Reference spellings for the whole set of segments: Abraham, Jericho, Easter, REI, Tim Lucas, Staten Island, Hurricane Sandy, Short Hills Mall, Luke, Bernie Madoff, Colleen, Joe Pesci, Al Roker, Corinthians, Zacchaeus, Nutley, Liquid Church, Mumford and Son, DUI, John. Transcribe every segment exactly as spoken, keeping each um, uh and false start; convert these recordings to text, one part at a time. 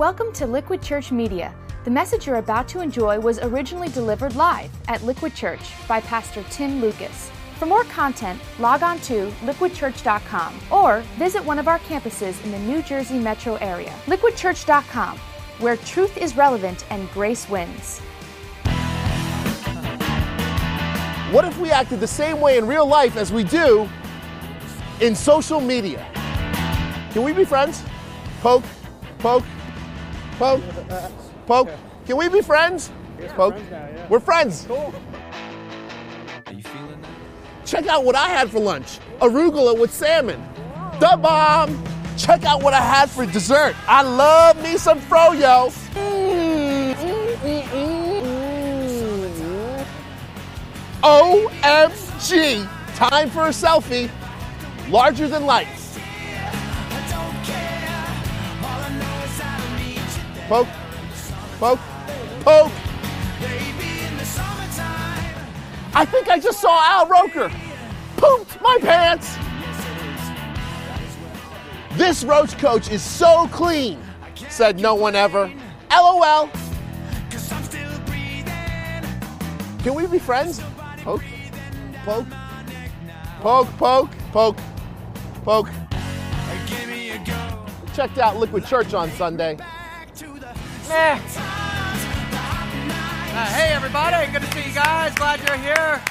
Welcome to Liquid Church Media. The message you're about to enjoy was originally delivered live at Liquid Church by Pastor Tim Lucas. For more content, log on to liquid church dot com or visit one of our campuses in the New Jersey metro area. liquid church dot com, where truth is relevant and grace wins. What if we acted the same way in real life as we do in social media? Can we be friends? Poke, poke, poke, poke. Can we be friends? Yeah, poke. Friends now, yeah. We're friends. Cool. Are you feeling that? Check out what I had for lunch. Arugula with salmon. Whoa. The bomb. Check out what I had for dessert. I love me some froyo. Mm, mm, mm, mm. O M G, time for a selfie, larger than life. Poke, poke, poke. I think I just saw Al Roker. Pooped my pants. This roach coach is so clean, said no one ever. L O L. Can we be friends? Poke, poke, poke, poke, poke, poke. We checked out Liquid Church on Sunday. Nah. Uh, hey everybody, good to see you guys, glad you're here.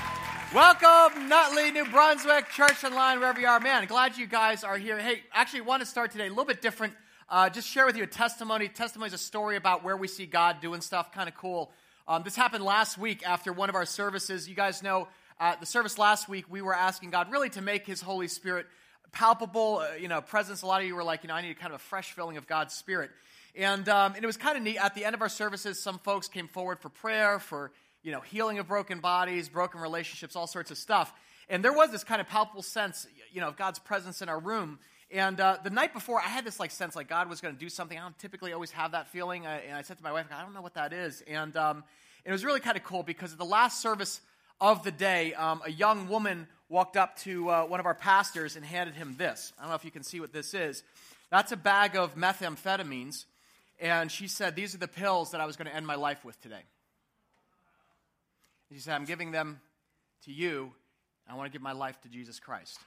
Welcome, Nutley, New Brunswick, Church Online, wherever you are. Man, glad you guys are here. Hey, actually want to start today a little bit different. Uh, just share with you a testimony. Testimony is a story about where we see God doing stuff, kind of cool. Um, this happened last week after one of our services. You guys know, uh, the service last week, we were asking God really to make his Holy Spirit palpable, uh, you know, presence. A lot of you were like, you know, I need kind of a fresh filling of God's Spirit. And, um, and it was kind of neat. At the end of our services, some folks came forward for prayer, for, you know, healing of broken bodies, broken relationships, all sorts of stuff. And there was this kind of palpable sense, you know, of God's presence in our room. And uh, the night before, I had this like sense like God was going to do something. I don't typically always have that feeling. I, and I said to my wife, I don't know what that is. And um, it was really kind of cool because at the last service of the day, um, a young woman walked up to uh, one of our pastors and handed him this. I don't know if you can see what this is. That's a bag of methamphetamines. And she said, these are the pills that I was going to end my life with today. And she said, I'm giving them to you. I want to give my life to Jesus Christ.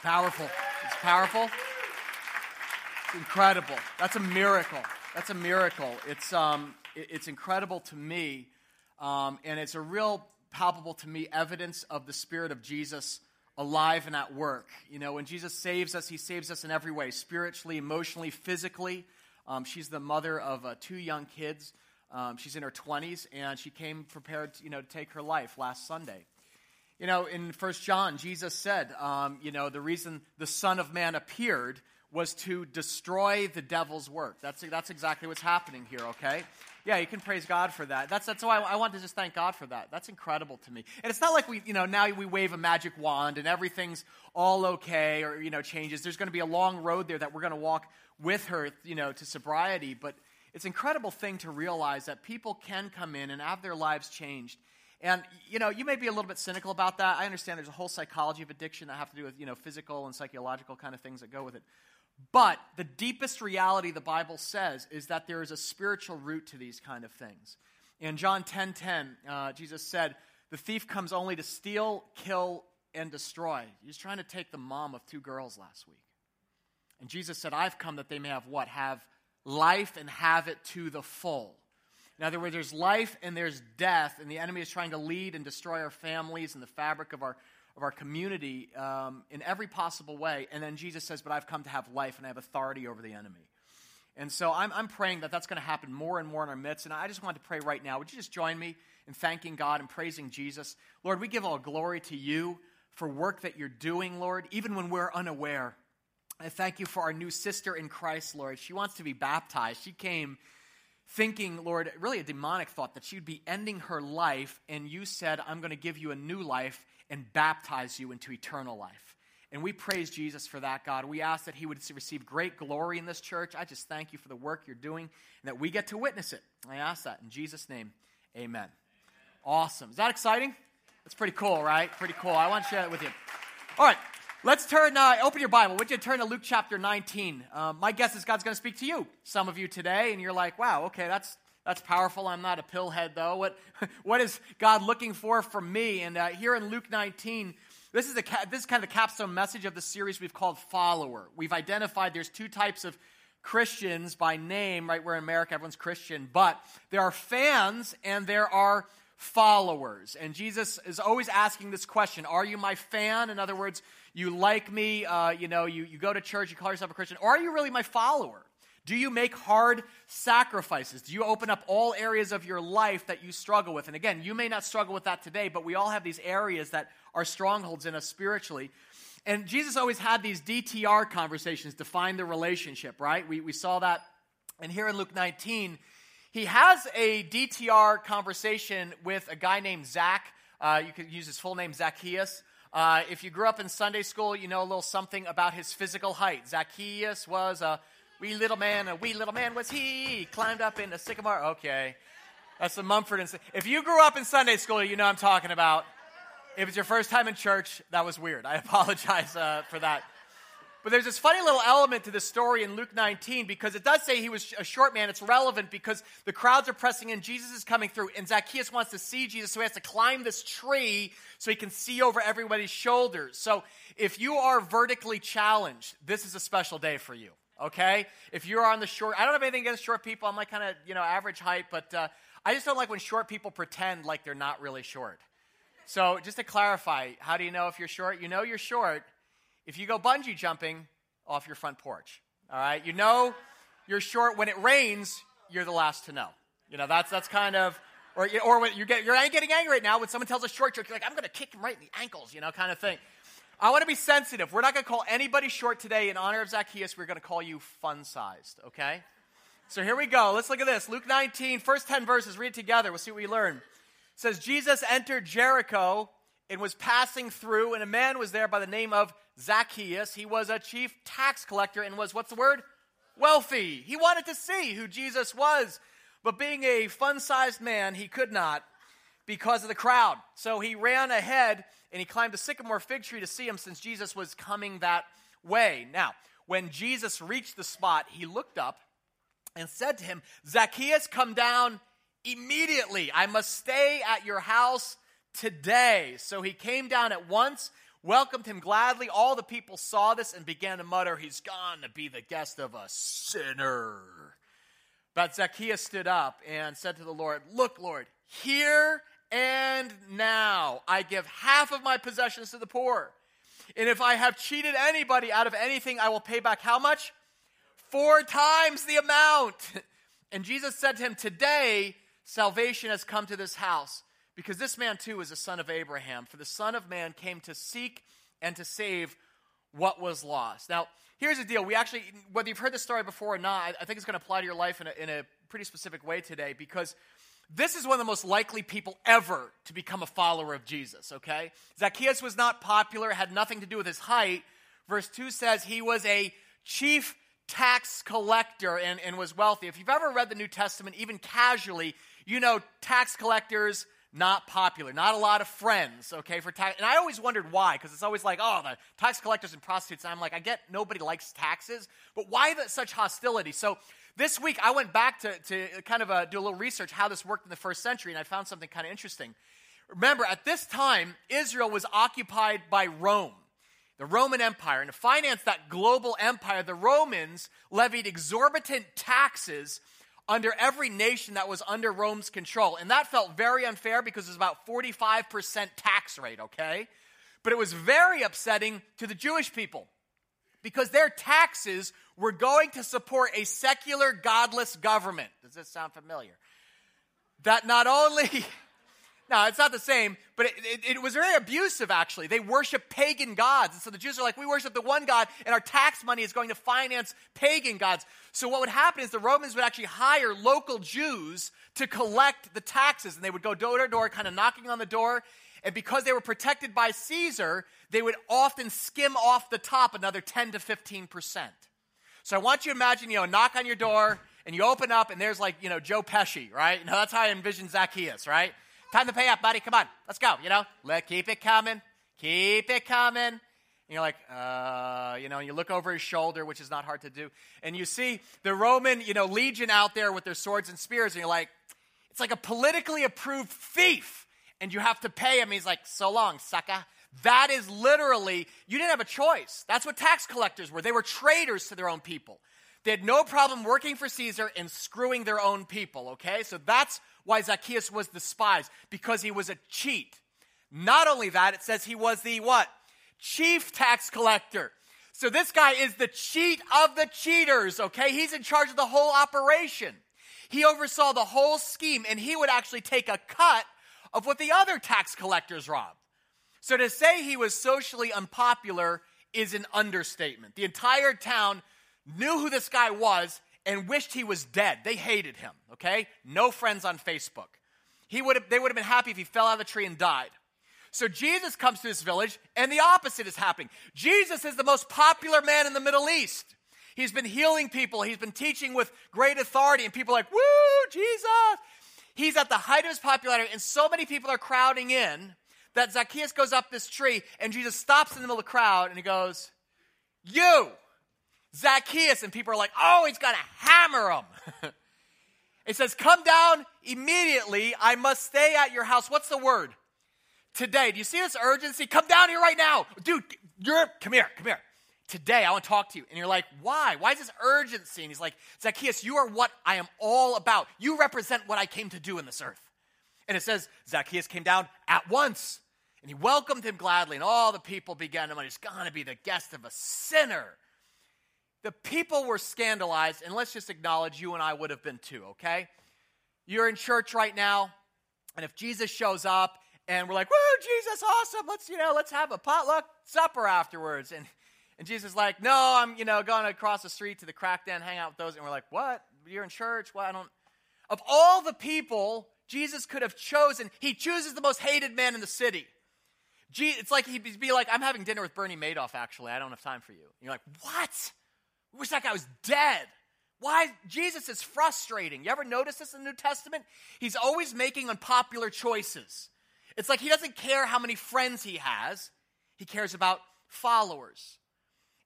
Powerful. It's powerful. It's incredible. That's a miracle. That's a miracle. It's um, it, it's incredible to me, um, and it's a real palpable to me evidence of the Spirit of Jesus alive and at work. You know, when Jesus saves us, he saves us in every way, spiritually, emotionally, physically. Um, she's the mother of uh, two young kids. Um, she's in her twenties, and she came prepared, to, you know, to take her life last Sunday. You know, in First John, Jesus said, um, you know, the reason the Son of Man appeared was to destroy the devil's work. That's that's exactly what's happening here, okay? Yeah, you can praise God for that. That's that's why I, I want to just thank God for that. That's incredible to me. And it's not like we, you know, now we wave a magic wand and everything's all okay or, you know, changes. There's going to be a long road there that we're going to walk with her, you know, to sobriety. But it's an incredible thing to realize that people can come in and have their lives changed. And, you know, you may be a little bit cynical about that. I understand there's a whole psychology of addiction that have to do with, you know, physical and psychological kind of things that go with it. But the deepest reality the Bible says is that there is a spiritual root to these kind of things. In John ten ten, uh, Jesus said, the thief comes only to steal, kill, and destroy. He was trying to take the mom of two girls last week. And Jesus said, I've come that they may have what? Have life and have it to the full. In other words, there's life and there's death, and the enemy is trying to lead and destroy our families and the fabric of our of our community um, in every possible way. And then Jesus says, but I've come to have life and I have authority over the enemy. And so I'm, I'm praying that that's going to happen more and more in our midst. And I just wanted to pray right now. Would you just join me in thanking God and praising Jesus? Lord, we give all glory to you for work that you're doing, Lord, even when we're unaware. I thank you for our new sister in Christ, Lord. She wants to be baptized. She came thinking, Lord, really a demonic thought that she'd be ending her life, and you said, I'm going to give you a new life and baptize you into eternal life. And we praise Jesus for that, God. We ask that he would receive great glory in this church. I just thank you for the work you're doing and that we get to witness it. I ask that in Jesus' name, amen. Awesome. Is that exciting? That's pretty cool, right? Pretty cool. I want to share that with you. All right. Let's turn, uh, open your Bible. Would you turn to Luke chapter nineteen? Uh, my guess is God's going to speak to you, some of you today, and you're like, wow, okay, that's that's powerful. I'm not a pill head, though. What What is God looking for from me? And uh, here in Luke nineteen, this is, a, this is kind of the capstone message of the series we've called Follower. We've identified there's two types of Christians by name, right? We're in America, everyone's Christian, but there are fans and there are followers. And Jesus is always asking this question, are you my fan? In other words, you like me, uh, you know, you, you go to church, you call yourself a Christian, or are you really my follower? Do you make hard sacrifices? Do you open up all areas of your life that you struggle with? And again, you may not struggle with that today, but we all have these areas that are strongholds in us spiritually. And Jesus always had these D T R conversations, define the relationship, right? We we saw that. And here in Luke nineteen, he has a D T R conversation with a guy named Zach. Uh, you could use his full name, Zacchaeus. Uh, if you grew up in Sunday school, you know a little something about his physical height. Zacchaeus was a wee little man, a wee little man was he. He climbed up in a sycamore. Okay, that's the Mumford and Son. If you grew up in Sunday school, you know I'm talking about. If it's your first time in church, that was weird. I apologize uh, for that. But there's this funny little element to this story in Luke nineteen because it does say he was a short man. It's relevant because the crowds are pressing in. Jesus is coming through, and Zacchaeus wants to see Jesus, so he has to climb this tree so he can see over everybody's shoulders. So if you are vertically challenged, this is a special day for you, okay? If you're on the short, I don't have anything against short people. I'm like kind of, you know, average height, but uh, I just don't like when short people pretend like they're not really short. So just to clarify, how do you know if you're short? You know you're short if you go bungee jumping off your front porch, all right? You know you're short when it rains, you're the last to know. You know, that's that's kind of, or or when you get, you're getting angry right now when someone tells a short joke, you're like, I'm going to kick him right in the ankles, you know, kind of thing. I want to be sensitive. We're not going to call anybody short today. In honor of Zacchaeus, we're going to call you fun-sized, okay? So here we go. Let's look at this. Luke nineteen, first ten verses, read it together. We'll see what we learn. It says, Jesus entered Jericho and was passing through, and a man was there by the name of Zacchaeus. He was a chief tax collector and was, what's the word? Wealthy. He wanted to see who Jesus was, but being a fun-sized man, he could not because of the crowd. So he ran ahead, and he climbed a sycamore fig tree to see him since Jesus was coming that way. Now, when Jesus reached the spot, he looked up and said to him, Zacchaeus, come down immediately, I must stay at your house today. So he came down at once, welcomed him gladly. All the people saw this and began to mutter, he's gone to be the guest of a sinner. But Zacchaeus stood up and said to the Lord, look, Lord, here and now I give half of my possessions to the poor. And if I have cheated anybody out of anything, I will pay back how much? Four times the amount. And Jesus said to him, today salvation has come to this house, because this man too is a son of Abraham. For the Son of Man came to seek and to save what was lost. Now, here's the deal. We actually, whether you've heard this story before or not, I think it's going to apply to your life in a, in a pretty specific way today, because this is one of the most likely people ever to become a follower of Jesus, okay? Zacchaeus was not popular, had nothing to do with his height. Verse two says he was a chief tax collector and, and was wealthy. If you've ever read the New Testament, even casually, you know, tax collectors, not popular, not a lot of friends, okay, for tax. And I always wondered why, because it's always like, oh, the tax collectors and prostitutes. And I'm like, I get nobody likes taxes, but why the, such hostility? So this week I went back to, to kind of uh, do a little research how this worked in the first century, and I found something kind of interesting. Remember, at this time, Israel was occupied by Rome, the Roman Empire. And to finance that global empire, the Romans levied exorbitant taxes under every nation that was under Rome's control. And that felt very unfair because it was about forty-five percent tax rate, okay? But it was very upsetting to the Jewish people because their taxes were going to support a secular, godless government. Does this sound familiar? That not only... No, it's not the same, but it, it, it was very abusive, actually. They worship pagan gods. And so the Jews are like, we worship the one God, and our tax money is going to finance pagan gods. So what would happen is the Romans would actually hire local Jews to collect the taxes, and they would go door to door, kind of knocking on the door. And because they were protected by Caesar, they would often skim off the top another ten to fifteen percent. So I want you to imagine, you know, knock on your door, and you open up, and there's like, you know, Joe Pesci, right? You know, that's how I envision Zacchaeus, right? Time to pay up, buddy. Come on. Let's go, you know. Let, keep it coming. Keep it coming. And you're like, uh, you know, and you look over his shoulder, which is not hard to do. And you see the Roman, you know, legion out there with their swords and spears. And you're like, it's like a politically approved thief. And you have to pay him. He's like, so long, sucker. That is literally, you didn't have a choice. That's what tax collectors were. They were traitors to their own people. They had no problem working for Caesar and screwing their own people, okay? So that's why Zacchaeus was despised, because he was a cheat. Not only that, it says he was the what? Chief tax collector. So this guy is the cheat of the cheaters, okay? He's in charge of the whole operation. He oversaw the whole scheme, and he would actually take a cut of what the other tax collectors robbed. So to say he was socially unpopular is an understatement. The entire town knew who this guy was and wished he was dead. They hated him, okay? No friends on Facebook. He would have, they would have been happy if he fell out of the tree and died. So Jesus comes to this village, and the opposite is happening. Jesus is the most popular man in the Middle East. He's been healing people. He's been teaching with great authority, and people are like, woo, Jesus. He's at the height of his popularity, and so many people are crowding in that Zacchaeus goes up this tree, and Jesus stops in the middle of the crowd, and he goes, you, Zacchaeus. And people are like, oh, he's going to hammer him. It says, come down immediately. I must stay at your house. What's the word? Today. Do you see this urgency? Come down here right now. Dude, you're, come here, come here. Today, I want to talk to you. And you're like, why? Why is this urgency? And he's like, Zacchaeus, you are what I am all about. You represent what I came to do in this earth. And it says, Zacchaeus came down at once, and he welcomed him gladly, and all the people began to, he's going to be the guest of a sinner. The people were scandalized, and let's just acknowledge you and I would have been too, okay? You're in church right now, and if Jesus shows up, and we're like, woo, Jesus, awesome, let's, you know, let's have a potluck supper afterwards. And, and Jesus is like, no, I'm, you know, going across the street to the crack den, hang out with those. And we're like, what? You're in church? Well, I don't. Of all the people Jesus could have chosen, he chooses the most hated man in the city. Je- it's like he'd be like, I'm having dinner with Bernie Madoff, actually. I don't have time for you. And you're like, what? I wish that guy was dead. Why? Jesus is frustrating. You ever notice this in the New Testament? He's always making unpopular choices. It's like he doesn't care how many friends he has. He cares about followers.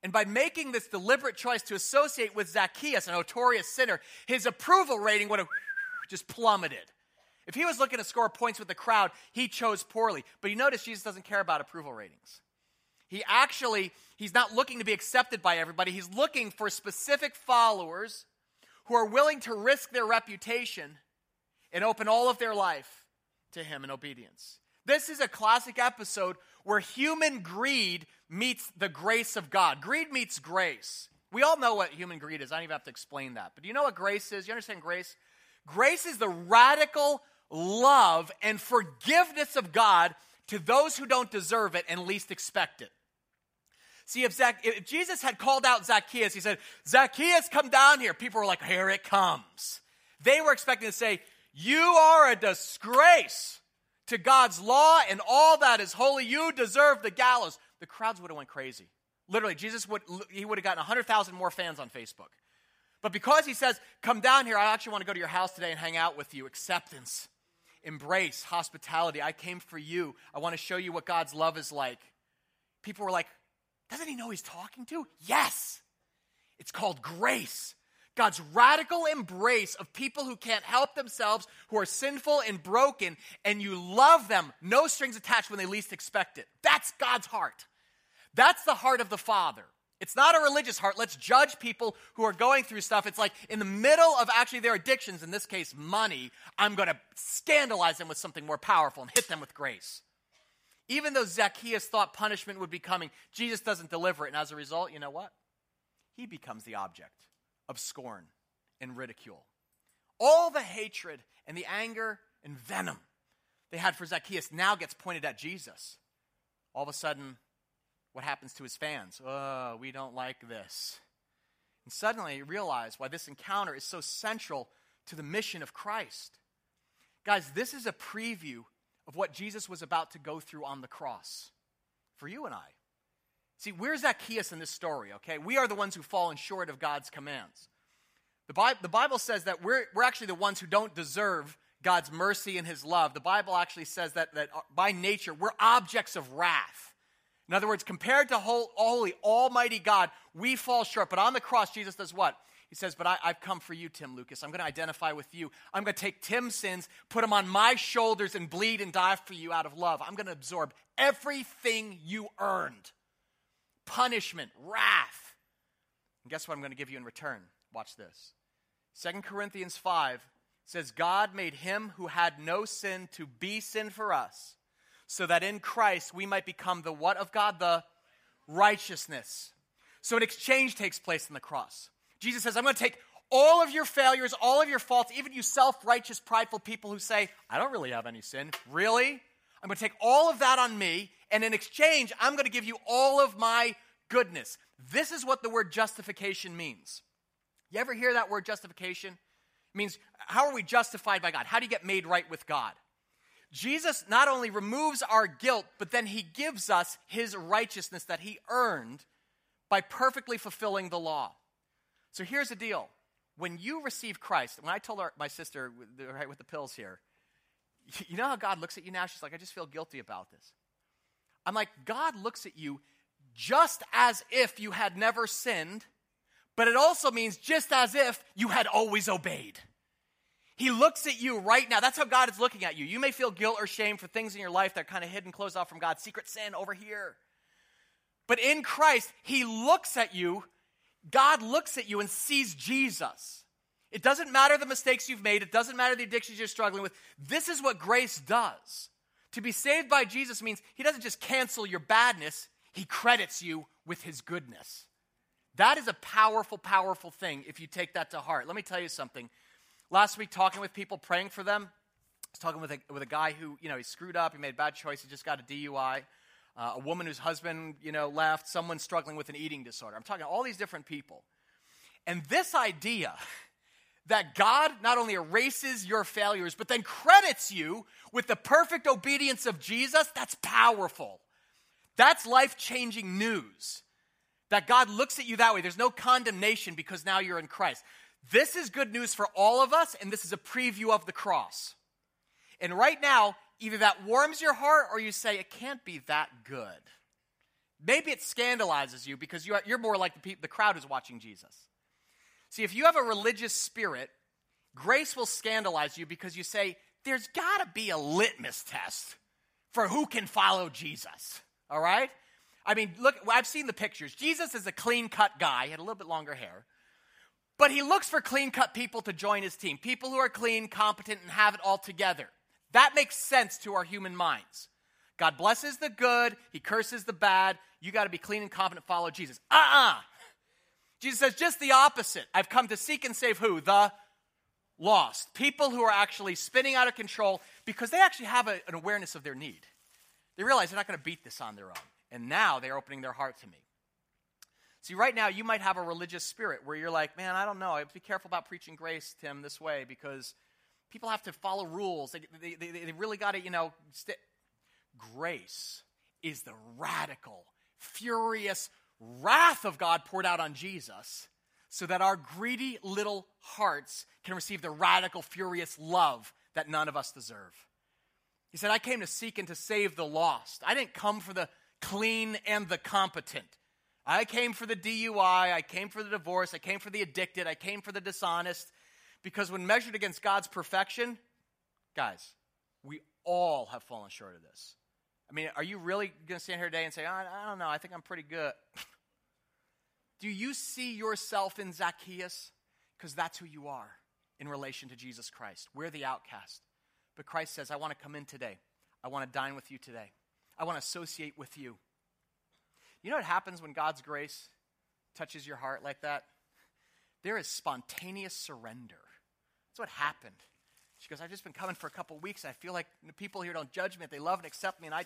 And by making this deliberate choice to associate with Zacchaeus, a notorious sinner, his approval rating would have just plummeted. If he was looking to score points with the crowd, he chose poorly. But you notice Jesus doesn't care about approval ratings. He actually, he's not looking to be accepted by everybody. He's looking for specific followers who are willing to risk their reputation and open all of their life to him in obedience. This is a classic episode where human greed meets the grace of God. Greed meets grace. We all know what human greed is. I don't even have to explain that. But do you know what grace is? You understand grace? Grace is the radical love and forgiveness of God to those who don't deserve it and least expect it. See, if, Zac- if Jesus had called out Zacchaeus, he said, Zacchaeus, come down here. People were like, here it comes. They were expecting to say, you are a disgrace to God's law and all that is holy. You deserve the gallows. The crowds would have went crazy. Literally, Jesus would he would have gotten one hundred thousand more fans on Facebook. But because he says, come down here, I actually want to go to your house today and hang out with you. Acceptance, embrace, hospitality. I came for you. I want to show you what God's love is like. People were like, doesn't he know he's talking to? Yes. It's called grace. God's radical embrace of people who can't help themselves, who are sinful and broken, and you love them, no strings attached when they least expect it. That's God's heart. That's the heart of the Father. It's not a religious heart. Let's judge people who are going through stuff. It's like in the middle of actually their addictions, in this case, money, I'm going to scandalize them with something more powerful and hit them with grace. Even though Zacchaeus thought punishment would be coming, Jesus doesn't deliver it. And as a result, you know what? He becomes the object of scorn and ridicule. All the hatred and the anger and venom they had for Zacchaeus now gets pointed at Jesus. All of a sudden, what happens to his fans? Oh, we don't like this. And suddenly you realize why this encounter is so central to the mission of Christ. Guys, this is a preview of what Jesus was about to go through on the cross for you and I. See, we're Zacchaeus in this story, okay? We are the ones who fall short of God's commands. The Bible, the Bible says that we're, we're actually the ones who don't deserve God's mercy and his love. The Bible actually says that, that by nature, we're objects of wrath. In other words, compared to holy, almighty God, we fall short. But on the cross, Jesus does what? He says, but I, I've come for you, Tim Lucas. I'm going to identify with you. I'm going to take Tim's sins, put them on my shoulders, and bleed and die for you out of love. I'm going to absorb everything you earned. Punishment, wrath. And guess what I'm going to give you in return? Watch this. Second Corinthians five says, God made him who had no sin to be sin for us, so that in Christ we might become the what of God? The righteousness. So an exchange takes place on the cross. Jesus says, I'm going to take all of your failures, all of your faults, even you self-righteous, prideful people who say, I don't really have any sin. Really? I'm going to take all of that on me, and in exchange, I'm going to give you all of my goodness. This is what the word justification means. You ever hear that word justification? It means, how are we justified by God? How do you get made right with God? Jesus not only removes our guilt, but then he gives us his righteousness that he earned by perfectly fulfilling the law. So here's the deal. When you receive Christ, when I told our, my sister right with the pills here, you know how God looks at you now? She's like, I just feel guilty about this. I'm like, God looks at you just as if you had never sinned, but it also means just as if you had always obeyed. He looks at you right now. That's how God is looking at you. You may feel guilt or shame for things in your life that are kind of hidden, closed off from God, secret sin over here. But in Christ, he looks at you. God looks at you and sees Jesus. It doesn't matter the mistakes you've made. It doesn't matter the addictions you're struggling with. This is what grace does. To be saved by Jesus means he doesn't just cancel your badness. He credits you with his goodness. That is a powerful, powerful thing if you take that to heart. Let me tell you something. Last week, talking with people, praying for them, I was talking with a, with a guy who, you know, he screwed up, he made a bad choice, he just got a D U I, uh, a woman whose husband, you know, left, someone struggling with an eating disorder. I'm talking to all these different people. And this idea that God not only erases your failures, but then credits you with the perfect obedience of Jesus, that's powerful. That's life-changing news. That God looks at you that way. There's no condemnation because now you're in Christ. This is good news for all of us, and this is a preview of the cross. And right now, either that warms your heart or you say, it can't be that good. Maybe it scandalizes you because you're more like the people, the crowd who's watching Jesus. See, if you have a religious spirit, grace will scandalize you because you say, there's got to be a litmus test for who can follow Jesus, all right? I mean, look, I've seen the pictures. Jesus is a clean-cut guy. He had a little bit longer hair. But he looks for clean-cut people to join his team, people who are clean, competent, and have it all together. That makes sense to our human minds. God blesses the good. He curses the bad. You got to be clean and competent, follow Jesus. Uh-uh. Jesus says just the opposite. I've come to seek and save who? The lost. People who are actually spinning out of control because they actually have a, an awareness of their need. They realize they're not going to beat this on their own. And now they're opening their heart to me. See, right now, you might have a religious spirit where you're like, man, I don't know. I have to be careful about preaching grace, Tim, this way because people have to follow rules. They, they, they, they really got to, you know. St- grace is the radical, furious wrath of God poured out on Jesus so that our greedy little hearts can receive the radical, furious love that none of us deserve. He said, I came to seek and to save the lost. I didn't come for the clean and the competent. I came for the D U I, I came for the divorce, I came for the addicted, I came for the dishonest, because when measured against God's perfection, guys, we all have fallen short of this. I mean, are you really going to stand here today and say, I, I don't know, I think I'm pretty good? Do you see yourself in Zacchaeus? Because that's who you are in relation to Jesus Christ. We're the outcast. But Christ says, I want to come in today. I want to dine with you today. I want to associate with you. You know what happens when God's grace touches your heart like that? There is spontaneous surrender. That's what happened. She goes, I've just been coming for a couple weeks. I feel like the people here don't judge me. They love and accept me. And I,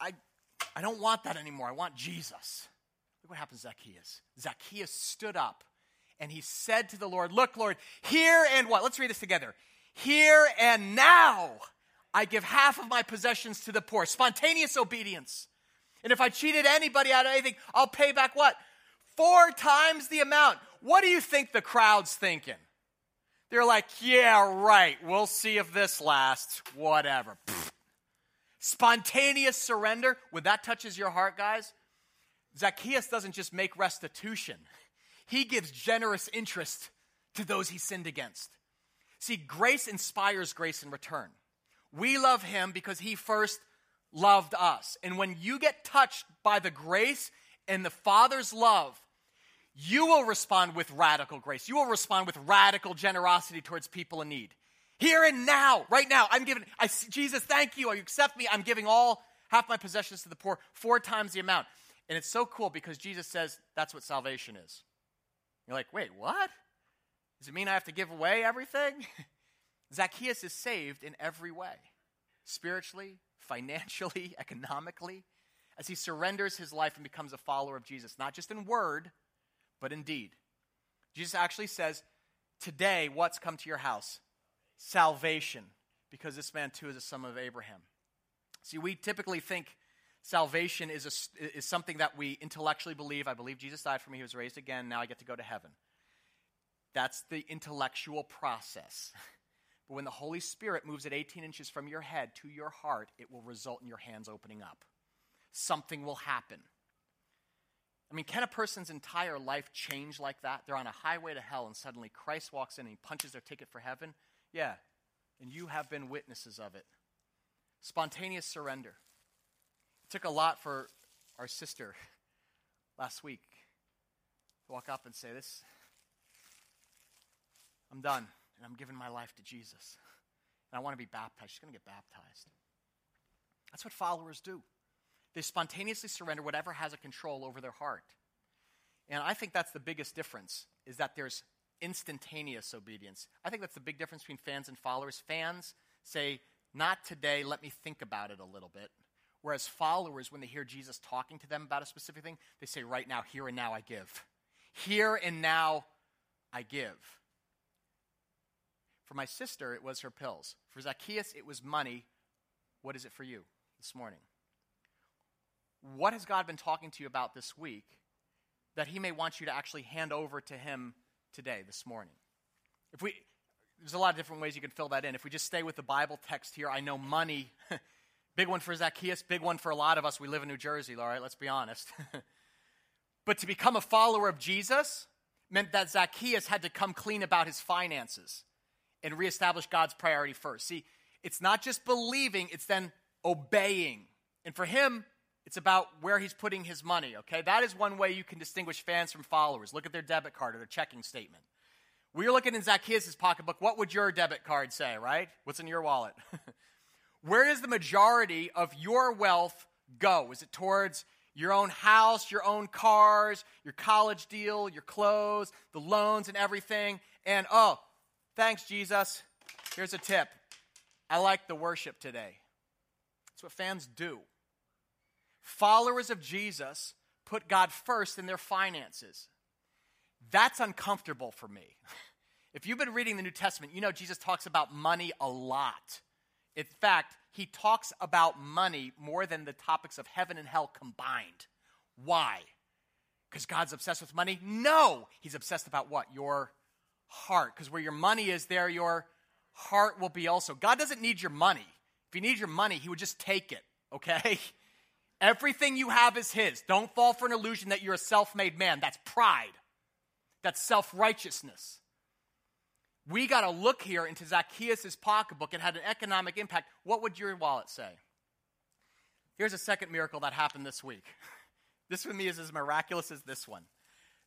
I, I don't want that anymore. I want Jesus. Look what happens to Zacchaeus. Zacchaeus stood up and he said to the Lord, look, Lord, here and what? Let's read this together. Here and now I give half of my possessions to the poor. Spontaneous obedience. And if I cheated anybody out of anything, I'll pay back what? Four times the amount. What do you think the crowd's thinking? They're like, yeah, right. We'll see if this lasts. Whatever. Pfft. Spontaneous surrender. When that touches your heart, guys, Zacchaeus doesn't just make restitution. He gives generous interest to those he sinned against. See, grace inspires grace in return. We love him because he first loved us. And when you get touched by the grace and the Father's love, you will respond with radical grace. You will respond with radical generosity towards people in need. Here and now, right now, I'm giving, I, Jesus, thank you. You accept me. I'm giving all, half my possessions to the poor, four times the amount. And it's so cool because Jesus says, that's what salvation is. You're like, wait, what? Does it mean I have to give away everything? Zacchaeus is saved in every way, spiritually, financially, economically, as he surrenders his life and becomes a follower of Jesus, not just in word, but indeed. Jesus actually says, today, what's come to your house? Salvation, because this man too is a son of Abraham. See, we typically think salvation is a, is something that we intellectually believe. I believe Jesus died for me, he was raised again, now I get to go to heaven. That's the intellectual process. But when the Holy Spirit moves at eighteen inches from your head to your heart, it will result in your hands opening up. Something will happen. I mean, can a person's entire life change like that? They're on a highway to hell and suddenly Christ walks in and he punches their ticket for heaven? Yeah, and you have been witnesses of it. Spontaneous surrender. It took a lot for our sister last week to walk up and say, this, I'm done, and I'm giving my life to Jesus. And I want to be baptized. She's going to get baptized. That's what followers do. They spontaneously surrender whatever has a control over their heart. And I think that's the biggest difference, is that there's instantaneous obedience. I think that's the big difference between fans and followers. Fans say, not today, let me think about it a little bit. Whereas followers, when they hear Jesus talking to them about a specific thing, they say, right now, here and now I give. Here and now I give. For my sister, it was her pills. For Zacchaeus, it was money. What is it for you this morning? What has God been talking to you about this week that he may want you to actually hand over to him today, this morning? If we, there's a lot of different ways you can fill that in. If we just stay with the Bible text here, I know money, big one for Zacchaeus, big one for a lot of us. We live in New Jersey, all right, let's be honest. But to become a follower of Jesus meant that Zacchaeus had to come clean about his finances and reestablish God's priority first. See, it's not just believing, it's then obeying. And for him, it's about where he's putting his money, okay? That is one way you can distinguish fans from followers. Look at their debit card or their checking statement. We're looking in Zacchaeus' pocketbook. What would your debit card say, right? What's in your wallet? Where does the majority of your wealth go? Is it towards your own house, your own cars, your college deal, your clothes, the loans and everything? And, oh, thanks, Jesus. Here's a tip. I like the worship today. That's what fans do. Followers of Jesus put God first in their finances. That's uncomfortable for me. If you've been reading the New Testament, you know Jesus talks about money a lot. In fact, he talks about money more than the topics of heaven and hell combined. Why? Because God's obsessed with money? No. He's obsessed about what? Your heart. Because where your money is, there your heart will be also. God doesn't need your money. If he needed your money, he would just take it, okay? Everything you have is his. Don't fall for an illusion that you're a self-made man. That's pride. That's self-righteousness. We got to look here into Zacchaeus' pocketbook. It had an economic impact. What would your wallet say? Here's a second miracle that happened this week. This for me is as miraculous as this one.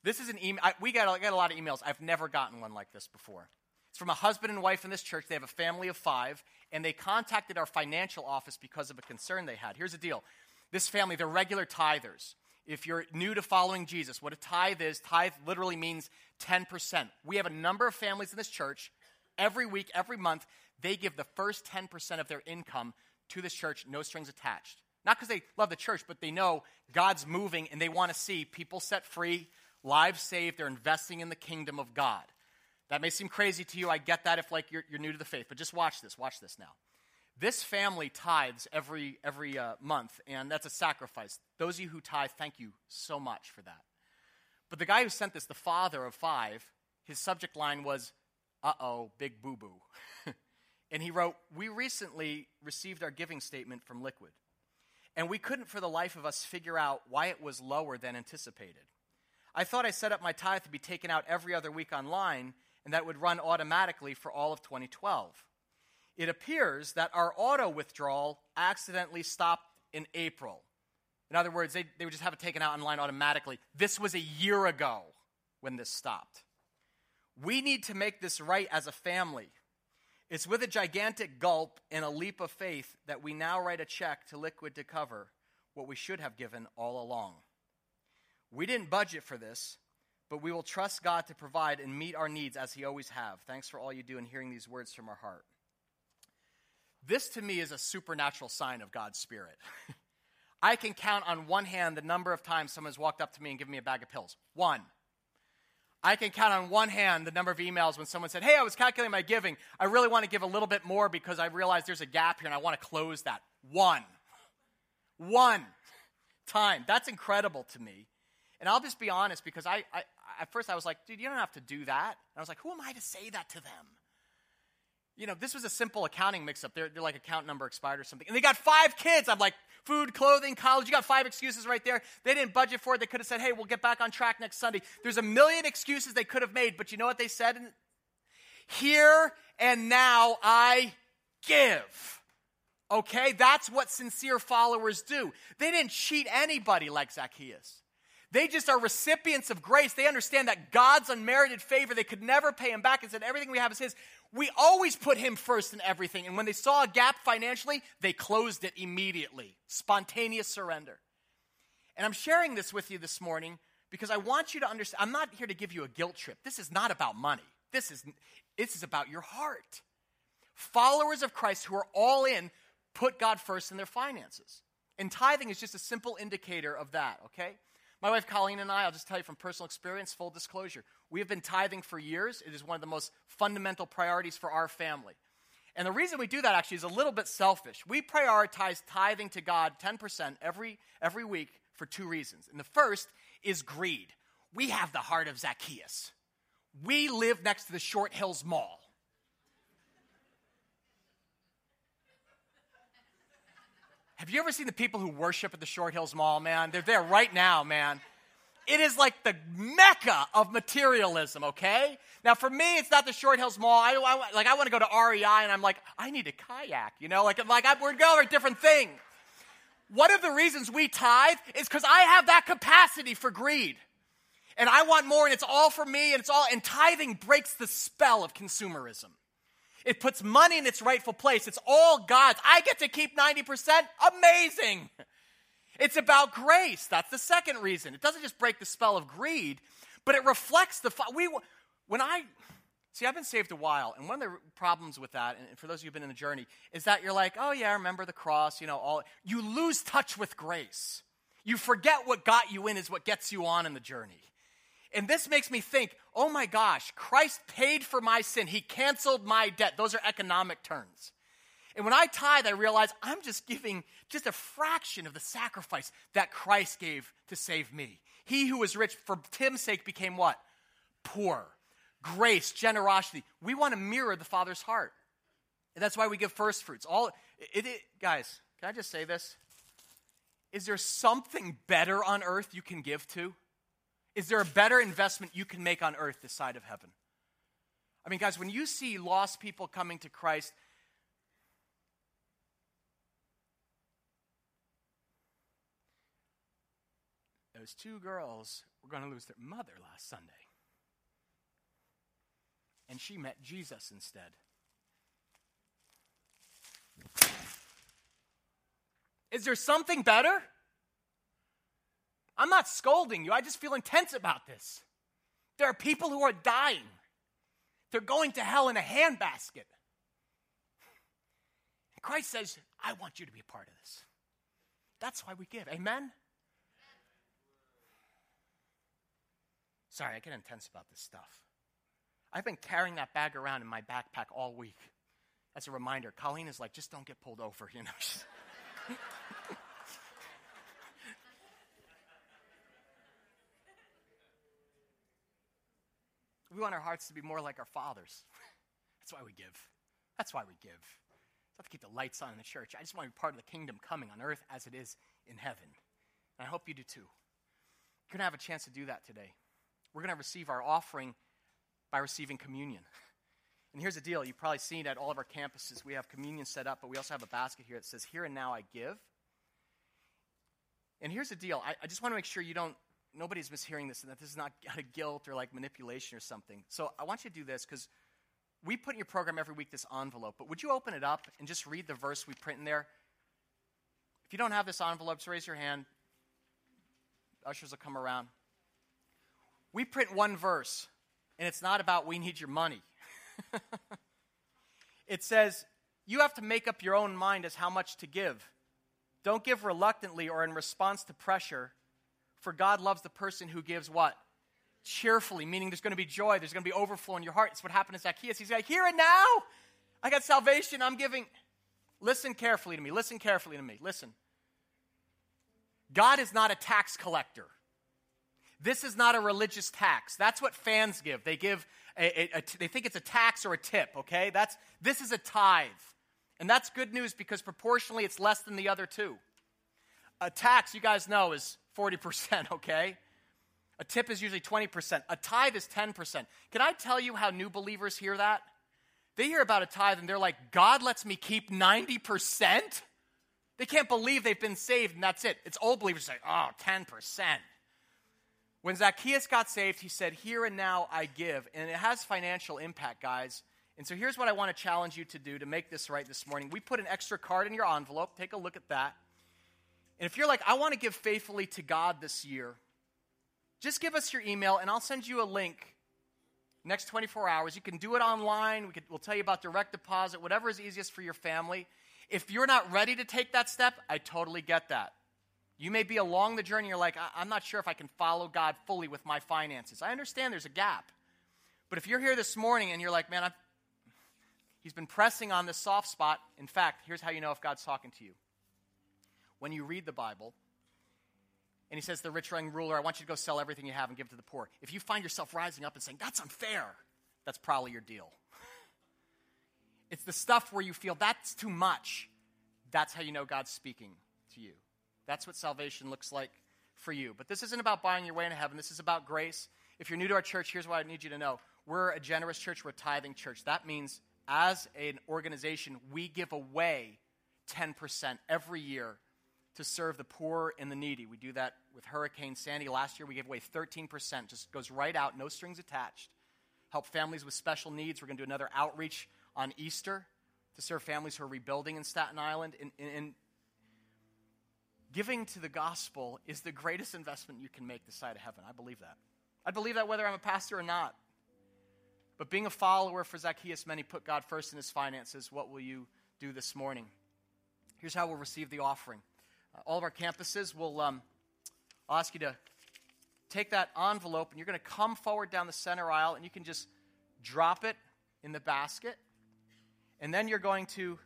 This is an email. I, we got, I got a lot of emails. I've never gotten one like this before. It's from a husband and wife in this church. They have a family of five, and they contacted our financial office because of a concern they had. Here's the deal. This family, they're regular tithers. If you're new to following Jesus, what a tithe is, tithe literally means ten percent. We have a number of families in this church. Every week, every month, they give the first ten percent of their income to this church, no strings attached. Not because they love the church, but they know God's moving and they want to see people set free, lives saved. They're investing in the kingdom of God. That may seem crazy to you. I get that if like you're, you're new to the faith, but just watch this. Watch this now. This family tithes every every uh, month, and that's a sacrifice. Those of you who tithe, thank you so much for that. But the guy who sent this, the father of five, his subject line was, uh-oh, big boo-boo. And he wrote, "We recently received our giving statement from Liquid, and we couldn't for the life of us figure out why it was lower than anticipated. I thought I set up my tithe to be taken out every other week online, and that would run automatically for all of twenty twelve. It appears that our auto withdrawal accidentally stopped in April." In other words, they, they would just have it taken out online automatically. This was a year ago when this stopped. "We need to make this right as a family. It's with a gigantic gulp and a leap of faith that we now write a check to Liquid to cover what we should have given all along. We didn't budget for this, but we will trust God to provide and meet our needs as he always have. Thanks for all you do and hearing these words from our heart." This to me is a supernatural sign of God's Spirit. I can count on one hand the number of times someone's walked up to me and given me a bag of pills. One. I can count on one hand the number of emails when someone said, "Hey, I was calculating my giving. I really want to give a little bit more because I realize there's a gap here and I want to close that." One. One time. That's incredible to me. And I'll just be honest, because I, I at first I was like, dude, you don't have to do that. And I was like, who am I to say that to them? You know, this was a simple accounting mix-up. They're, they're like account number expired or something. And they got five kids. I'm like, food, clothing, college. You got five excuses right there. They didn't budget for it. They could have said, "Hey, we'll get back on track next Sunday." There's a million excuses they could have made, but you know what they said? "Here and now I give." Okay? That's what sincere followers do. They didn't cheat anybody like Zacchaeus. They just are recipients of grace. They understand that God's unmerited favor, they could never pay him back, and said, "Everything we have is his." We always put him first in everything. And when they saw a gap financially, they closed it immediately. Spontaneous surrender. And I'm sharing this with you this morning because I want you to understand, I'm not here to give you a guilt trip. This is not about money. This is, this is about your heart. Followers of Christ who are all in put God first in their finances. And tithing is just a simple indicator of that, okay? My wife Colleen and I, I'll just tell you from personal experience, full disclosure, we have been tithing for years. It is one of the most fundamental priorities for our family. And the reason we do that actually is a little bit selfish. We prioritize tithing to God ten percent every, every week for two reasons. And the first is greed. We have the heart of Zacchaeus. We live next to the Short Hills Mall. Have you ever seen the people who worship at the Short Hills Mall, man? They're there right now, man. It is like the mecca of materialism, okay? Now, for me, it's not the Short Hills Mall. I, I like I want to go to R E I, and I'm like, I need a kayak, you know? Like, I'm like I, we're going to a different thing. One of the reasons we tithe is because I have that capacity for greed. And I want more, and it's all for me, and it's all. And tithing breaks the spell of consumerism. It puts money in its rightful place. It's all God's. I get to keep ninety percent. Amazing. It's about grace. That's the second reason. It doesn't just break the spell of greed, but it reflects the... We when I... See, I've been saved a while, and one of the problems with that, and for those of you who've been in the journey, is that you're like, oh yeah, I remember the cross, you know, all... You lose touch with grace. You forget what got you in is what gets you on in the journey. And this makes me think, oh my gosh, Christ paid for my sin. He canceled my debt. Those are economic terms. And when I tithe, I realize I'm just giving just a fraction of the sacrifice that Christ gave to save me. He who was rich, for Tim's sake, became what? Poor. Grace, generosity. We want to mirror the Father's heart. And that's why we give first fruits. All, it, it, guys, can I just say this? Is there something better on earth you can give to? Is there a better investment you can make on earth this side of heaven? I mean, guys, when you see lost people coming to Christ, those two girls were going to lose their mother last Sunday. And she met Jesus instead. Is there something better? I'm not scolding you. I just feel intense about this. There are people who are dying. They're going to hell in a handbasket. And Christ says, I want you to be a part of this. That's why we give. Amen? Sorry, I get intense about this stuff. I've been carrying that bag around in my backpack all week. As a reminder, Colleen is like, just don't get pulled over, you know. We want our hearts to be more like our Father's. That's why we give. That's why we give. It's not to keep the lights on in the church. I just want to be part of the kingdom coming on earth as it is in heaven. And I hope you do too. You're going to have a chance to do that today. We're going to receive our offering by receiving communion. And here's the deal. You've probably seen it at all of our campuses. We have communion set up, but we also have a basket here that says, "Here and now I give." And here's the deal. I, I just want to make sure you don't, nobody's mishearing this and that this is not out of guilt or like manipulation or something. So I want you to do this because we put in your program every week this envelope. But would you open it up and just read the verse we print in there? If you don't have this envelope, just raise your hand. Ushers will come around. We print one verse, and it's not about we need your money. It says, you have to make up your own mind as how much to give. Don't give reluctantly or in response to pressure, for God loves the person who gives what? Cheerfully, meaning there's going to be joy. There's going to be overflow in your heart. It's what happened to Zacchaeus. He's like, here and now, I got salvation. I'm giving. Listen carefully to me. Listen carefully to me. Listen. God is not a tax collector. This is not a religious tax. That's what fans give. They give. A, a, a t- they think it's a tax or a tip. Okay, that's this is a tithe. And that's good news because proportionally it's less than the other two. A tax, you guys know, is forty percent, okay? A tip is usually twenty percent. A tithe is ten percent. Can I tell you how new believers hear that? They hear about a tithe and they're like, God lets me keep ninety percent? They can't believe they've been saved and that's it. It's old believers who say, oh, ten percent. When Zacchaeus got saved, he said, here and now I give. And it has financial impact, guys. And so here's what I want to challenge you to do to make this right this morning. We put an extra card in your envelope. Take a look at that. And if you're like, I want to give faithfully to God this year, just give us your email, and I'll send you a link next twenty-four hours. You can do it online. We could, we'll tell you about direct deposit, whatever is easiest for your family. If you're not ready to take that step, I totally get that. You may be along the journey. You're like, I- I'm not sure if I can follow God fully with my finances. I understand there's a gap. But if you're here this morning and you're like, man, I've He's been pressing on this soft spot. In fact, here's how you know if God's talking to you. When you read the Bible, and he says, the rich young ruler, I want you to go sell everything you have and give to the poor. If you find yourself rising up and saying, that's unfair, that's probably your deal. It's the stuff where you feel that's too much. That's how you know God's speaking to you. That's what salvation looks like for you. But this isn't about buying your way into heaven. This is about grace. If you're new to our church, here's what I need you to know. We're a generous church. We're a tithing church. That means as an organization, we give away ten percent every year to serve the poor and the needy. We do that with Hurricane Sandy. Last year, we gave away thirteen percent. Just goes right out, no strings attached. Help families with special needs. We're going to do another outreach on Easter to serve families who are rebuilding in Staten Island. And, and, and giving to the gospel is the greatest investment you can make this side of heaven. I believe that. I believe that whether I'm a pastor or not. But being a follower for Zacchaeus, many put God first in his finances. What will you do this morning? Here's how we'll receive the offering. Uh, all of our campuses will um, ask you to take that envelope, and you're going to come forward down the center aisle, and you can just drop it in the basket. And then you're going to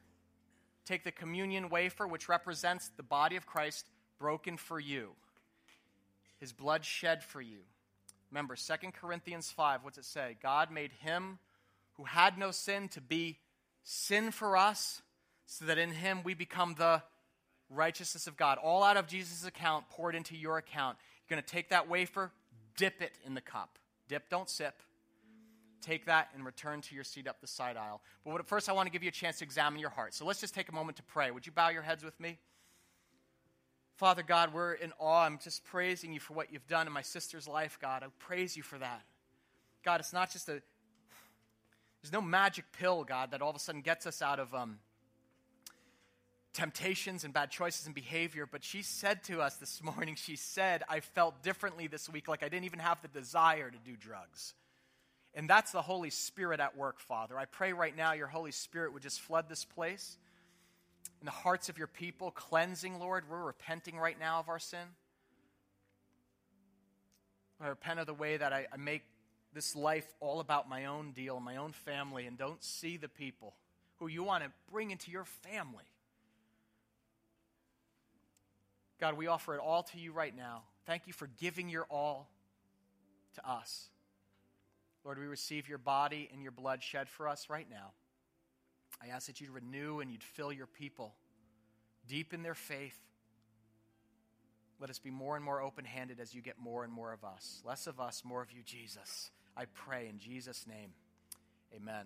take the communion wafer, which represents the body of Christ broken for you, his blood shed for you. Remember, Second Corinthians five, what's it say? God made him who had no sin to be sin for us, so that in him we become the righteousness of God. All out of Jesus' account, poured into your account. You're going to take that wafer, dip it in the cup. Dip, don't sip. Take that and return to your seat up the side aisle. But what, first, I want to give you a chance to examine your heart. So let's just take a moment to pray. Would you bow your heads with me? Father God, we're in awe. I'm just praising you for what you've done in my sister's life, God. I praise you for that. God, it's not just a, there's no magic pill, God, that all of a sudden gets us out of um, temptations and bad choices and behavior. But she said to us this morning, she said, I felt differently this week, like I didn't even have the desire to do drugs. And that's the Holy Spirit at work, Father. I pray right now your Holy Spirit would just flood this place. In the hearts of your people, cleansing, Lord. We're repenting right now of our sin. I repent of the way that I, I make this life all about my own deal, my own family, and don't see the people who you want to bring into your family. God, we offer it all to you right now. Thank you for giving your all to us. Lord, we receive your body and your blood shed for us right now. I ask that you'd renew and you'd fill your people deep in their faith. Let us be more and more open-handed as you get more and more of us. Less of us, more of you, Jesus. I pray in Jesus' name. Amen.